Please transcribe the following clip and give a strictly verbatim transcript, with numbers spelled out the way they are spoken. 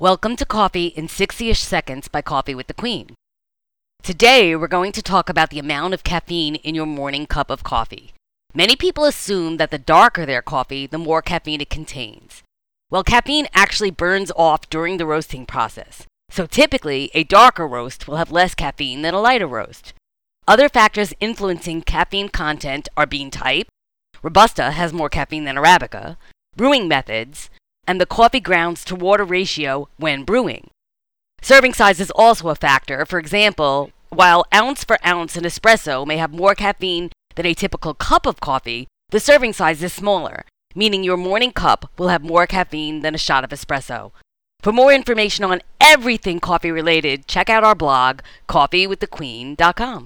Welcome to Coffee in sixty-ish Seconds by Coffee with the Queen. Today, we're going to talk about the amount of caffeine in your morning cup of coffee. Many people assume that the darker their coffee, the more caffeine it contains. Well, caffeine actually burns off during the roasting process. So typically, a darker roast will have less caffeine than a lighter roast. Other factors influencing caffeine content are bean type, Robusta has more caffeine than Arabica, brewing methods, and the coffee grounds to water ratio when brewing. Serving size is also a factor. For example, while ounce for ounce an espresso may have more caffeine than a typical cup of coffee, the serving size is smaller, meaning your morning cup will have more caffeine than a shot of espresso. For more information on everything coffee related, check out our blog, coffee with the queen dot com.